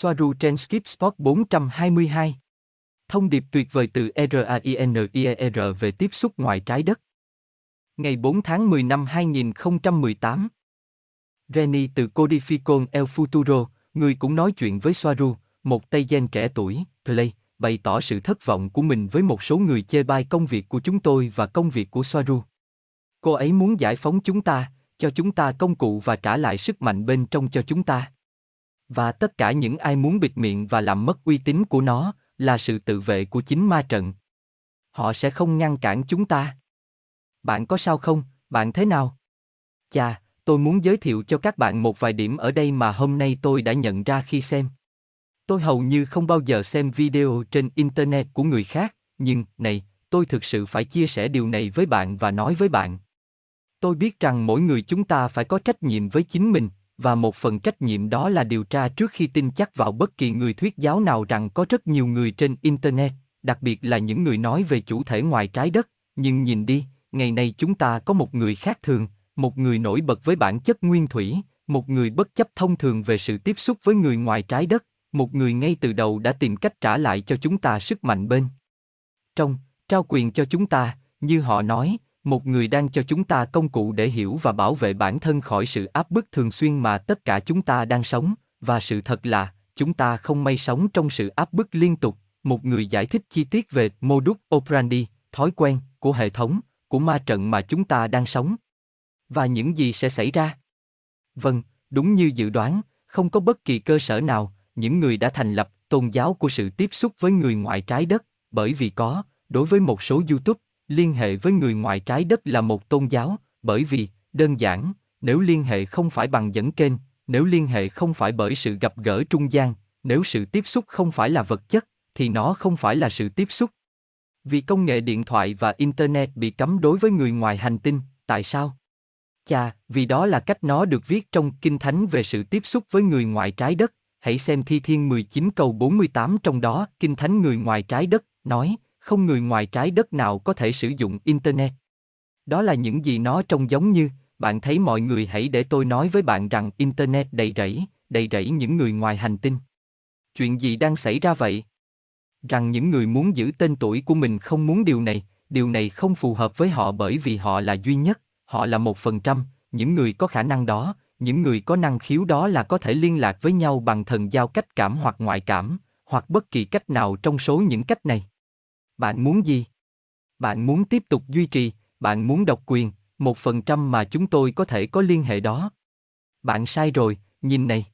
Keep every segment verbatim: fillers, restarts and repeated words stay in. Swaruu trên Skip Spot bốn trăm hai mươi hai. Thông điệp tuyệt vời từ RAINIER về tiếp xúc ngoài trái đất. Ngày bốn tháng mười năm hai nghìn không trăm mười tám. Rennie từ Codificon El Futuro, người cũng nói chuyện với Swaruu, một Taygeta trẻ tuổi, Pleiades, bày tỏ sự thất vọng của mình với một số người chê bai công việc của chúng tôi và công việc của Swaruu. Cô ấy muốn giải phóng chúng ta, cho chúng ta công cụ và trả lại sức mạnh bên trong cho chúng ta. Và tất cả những ai muốn bịt miệng và làm mất uy tín của nó là sự tự vệ của chính ma trận. Họ sẽ không ngăn cản chúng ta. Bạn có sao không, bạn thế nào? Chà, tôi muốn giới thiệu cho các bạn một vài điểm ở đây mà hôm nay tôi đã nhận ra khi xem. Tôi hầu như không bao giờ xem video trên Internet của người khác, nhưng, này, tôi thực sự phải chia sẻ điều này với bạn và nói với bạn. Tôi biết rằng mỗi người chúng ta phải có trách nhiệm với chính mình, và một phần trách nhiệm đó là điều tra trước khi tin chắc vào bất kỳ người thuyết giáo nào rằng có rất nhiều người trên Internet, đặc biệt là những người nói về chủ thể ngoài trái đất. Nhưng nhìn đi, ngày nay chúng ta có một người khác thường, một người nổi bật với bản chất nguyên thủy, một người bất chấp thông thường về sự tiếp xúc với người ngoài trái đất, một người ngay từ đầu đã tìm cách trả lại cho chúng ta sức mạnh bên trong, trao quyền cho chúng ta, như họ nói. Một người đang cho chúng ta công cụ để hiểu và bảo vệ bản thân khỏi sự áp bức thường xuyên mà tất cả chúng ta đang sống, và sự thật là, chúng ta không may sống trong sự áp bức liên tục. Một người giải thích chi tiết về modus operandi, thói quen, của hệ thống, của ma trận mà chúng ta đang sống. Và những gì sẽ xảy ra? Vâng, đúng như dự đoán, không có bất kỳ cơ sở nào, những người đã thành lập tôn giáo của sự tiếp xúc với người ngoài trái đất, bởi vì có, đối với một số YouTube, liên hệ với người ngoài trái đất là một tôn giáo, bởi vì, đơn giản, nếu liên hệ không phải bằng dẫn kênh, nếu liên hệ không phải bởi sự gặp gỡ trung gian, nếu sự tiếp xúc không phải là vật chất, thì nó không phải là sự tiếp xúc. Vì công nghệ điện thoại và Internet bị cấm đối với người ngoài hành tinh, tại sao? Chà, vì đó là cách nó được viết trong Kinh Thánh về sự tiếp xúc với người ngoài trái đất. Hãy xem Thi Thiên mười chín câu bốn mươi tám, trong đó, Kinh Thánh người ngoài trái đất nói, không người ngoài trái đất nào có thể sử dụng Internet. Đó là những gì nó trông giống như, bạn thấy mọi người hãy để tôi nói với bạn rằng Internet đầy rẫy, đầy rẫy những người ngoài hành tinh. Chuyện gì đang xảy ra vậy? Rằng những người muốn giữ tên tuổi của mình không muốn điều này, điều này không phù hợp với họ bởi vì họ là duy nhất, họ là một phần trăm, những người có khả năng đó, những người có năng khiếu đó là có thể liên lạc với nhau bằng thần giao cách cảm hoặc ngoại cảm, hoặc bất kỳ cách nào trong số những cách này. Bạn muốn gì? Bạn muốn tiếp tục duy trì, bạn muốn độc quyền, một phần trăm mà chúng tôi có thể có liên hệ đó. Bạn sai rồi, nhìn này.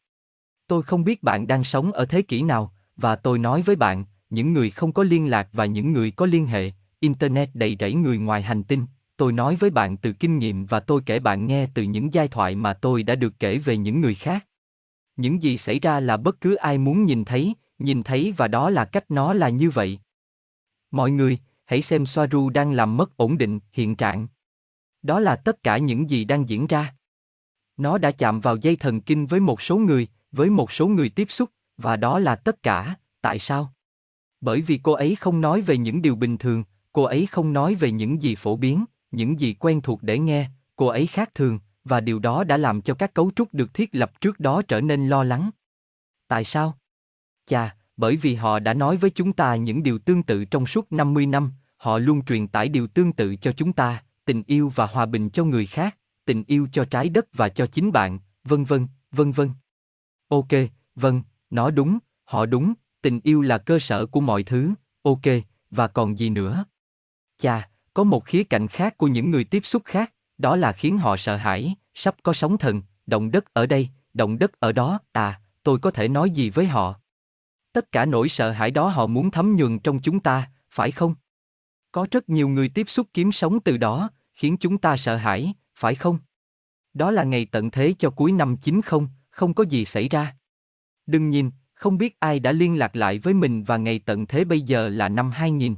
Tôi không biết bạn đang sống ở thế kỷ nào, và tôi nói với bạn, những người không có liên lạc và những người có liên hệ, Internet đầy rẫy người ngoài hành tinh. Tôi nói với bạn từ kinh nghiệm và tôi kể bạn nghe từ những giai thoại mà tôi đã được kể về những người khác. Những gì xảy ra là bất cứ ai muốn nhìn thấy, nhìn thấy và đó là cách nó là như vậy. Mọi người, hãy xem Swaruu đang làm mất ổn định hiện trạng. Đó là tất cả những gì đang diễn ra. Nó đã chạm vào dây thần kinh với một số người, với một số người tiếp xúc, và đó là tất cả. Tại sao? Bởi vì cô ấy không nói về những điều bình thường, cô ấy không nói về những gì phổ biến, những gì quen thuộc để nghe, cô ấy khác thường, và điều đó đã làm cho các cấu trúc được thiết lập trước đó trở nên lo lắng. Tại sao? Chà, bởi vì họ đã nói với chúng ta những điều tương tự trong suốt năm mươi năm, họ luôn truyền tải điều tương tự cho chúng ta, tình yêu và hòa bình cho người khác, tình yêu cho trái đất và cho chính bạn, vân vân, vân vân. Ok, vâng, nó đúng, họ đúng, tình yêu là cơ sở của mọi thứ, ok, và còn gì nữa? Chà, có một khía cạnh khác của những người tiếp xúc khác, đó là khiến họ sợ hãi, sắp có sóng thần, động đất ở đây, động đất ở đó, à, tôi có thể nói gì với họ? Tất cả nỗi sợ hãi đó họ muốn thấm nhuần trong chúng ta, phải không? Có rất nhiều người tiếp xúc kiếm sống từ đó, khiến chúng ta sợ hãi, phải không? Đó là ngày tận thế cho cuối năm chín mươi, không có gì xảy ra. Đừng nhìn, không biết ai đã liên lạc lại với mình và ngày tận thế bây giờ là năm hai nghìn.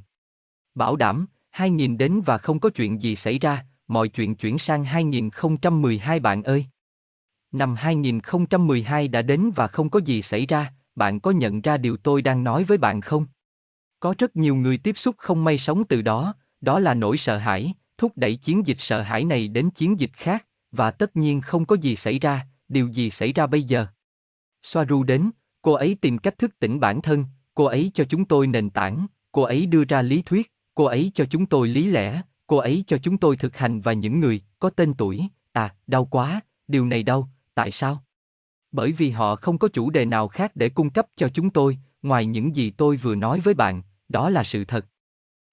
Bảo đảm, hai nghìn đến và không có chuyện gì xảy ra, mọi chuyện chuyển sang hai nghìn không trăm mười hai bạn ơi. Năm hai nghìn không trăm mười hai đã đến và không có gì xảy ra. Bạn có nhận ra điều tôi đang nói với bạn không? Có rất nhiều người tiếp xúc không may sống từ đó, đó là nỗi sợ hãi, thúc đẩy chiến dịch sợ hãi này đến chiến dịch khác, và tất nhiên không có gì xảy ra, điều gì xảy ra bây giờ? Swaruu đến, Cô ấy tìm cách thức tỉnh bản thân, cô ấy cho chúng tôi nền tảng, cô ấy đưa ra lý thuyết, cô ấy cho chúng tôi lý lẽ, cô ấy cho chúng tôi thực hành và những người, có tên tuổi, à, đau quá, điều này đau, tại sao? Bởi vì họ không có chủ đề nào khác để cung cấp cho chúng tôi, ngoài những gì tôi vừa nói với bạn, đó là sự thật.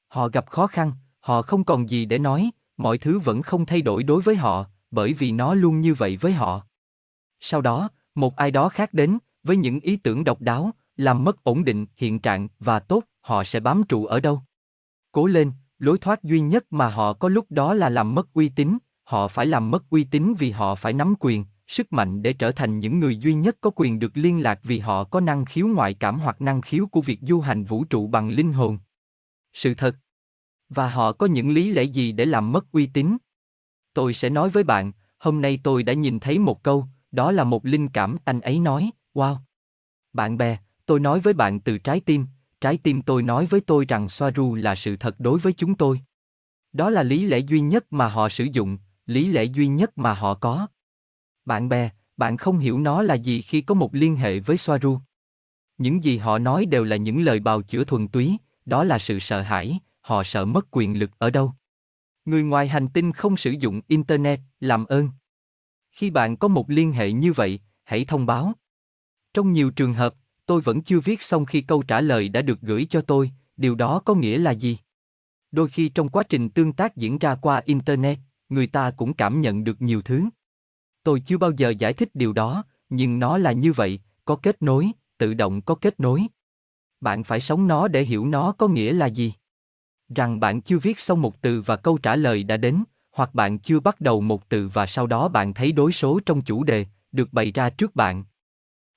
Họ gặp khó khăn, họ không còn gì để nói, mọi thứ vẫn không thay đổi đối với họ, bởi vì nó luôn như vậy với họ. Sau đó, một ai đó khác đến, với những ý tưởng độc đáo, làm mất ổn định, hiện trạng và tốt, họ sẽ bám trụ ở đâu? Cố lên, lối thoát duy nhất mà họ có lúc đó là làm mất uy tín, họ phải làm mất uy tín vì họ phải nắm quyền, sức mạnh để trở thành những người duy nhất có quyền được liên lạc vì họ có năng khiếu ngoại cảm hoặc năng khiếu của việc du hành vũ trụ bằng linh hồn. Sự thật. Và họ có những lý lẽ gì để làm mất uy tín? Tôi sẽ nói với bạn, hôm nay tôi đã nhìn thấy một câu, đó là một linh cảm anh ấy nói, wow. Bạn bè, tôi nói với bạn từ trái tim, trái tim tôi nói với tôi rằng Swaruu là sự thật đối với chúng tôi. Đó là lý lẽ duy nhất mà họ sử dụng, lý lẽ duy nhất mà họ có. Bạn bè, bạn không hiểu nó là gì khi có một liên hệ với Swaruu. Những gì họ nói đều là những lời bào chữa thuần túy, đó là sự sợ hãi, họ sợ mất quyền lực ở đâu. Người ngoài hành tinh không sử dụng Internet, làm ơn. Khi bạn có một liên hệ như vậy, hãy thông báo. Trong nhiều trường hợp, tôi vẫn chưa viết xong khi câu trả lời đã được gửi cho tôi, điều đó có nghĩa là gì? Đôi khi trong quá trình tương tác diễn ra qua Internet, người ta cũng cảm nhận được nhiều thứ. Tôi chưa bao giờ giải thích điều đó, nhưng nó là như vậy, có kết nối, tự động có kết nối. Bạn phải sống nó để hiểu nó có nghĩa là gì. Rằng bạn chưa viết xong một từ và câu trả lời đã đến, hoặc bạn chưa bắt đầu một từ và sau đó bạn thấy đối số trong chủ đề, được bày ra trước bạn.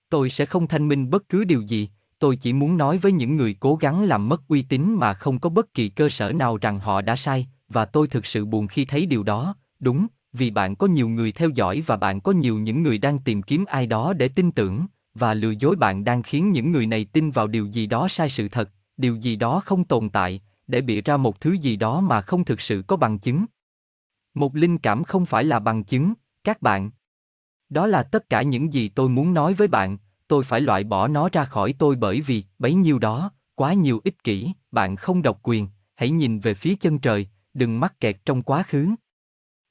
Tôi sẽ không thanh minh bất cứ điều gì, tôi chỉ muốn nói với những người cố gắng làm mất uy tín mà không có bất kỳ cơ sở nào rằng họ đã sai, và tôi thực sự buồn khi thấy điều đó, đúng, vì bạn có nhiều người theo dõi và bạn có nhiều những người đang tìm kiếm ai đó để tin tưởng, và lừa dối bạn đang khiến những người này tin vào điều gì đó sai sự thật, điều gì đó không tồn tại, để bịa ra một thứ gì đó mà không thực sự có bằng chứng. Một linh cảm không phải là bằng chứng, các bạn. Đó là tất cả những gì tôi muốn nói với bạn, tôi phải loại bỏ nó ra khỏi tôi bởi vì, bấy nhiêu đó, quá nhiều ích kỷ, bạn không độc quyền, hãy nhìn về phía chân trời, đừng mắc kẹt trong quá khứ.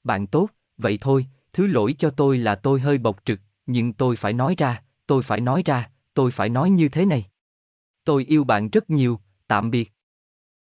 Bạn tốt, vậy thôi, thứ lỗi cho tôi là tôi hơi bộc trực, nhưng tôi phải nói ra, tôi phải nói ra, tôi phải nói như thế này. Tôi yêu bạn rất nhiều, tạm biệt.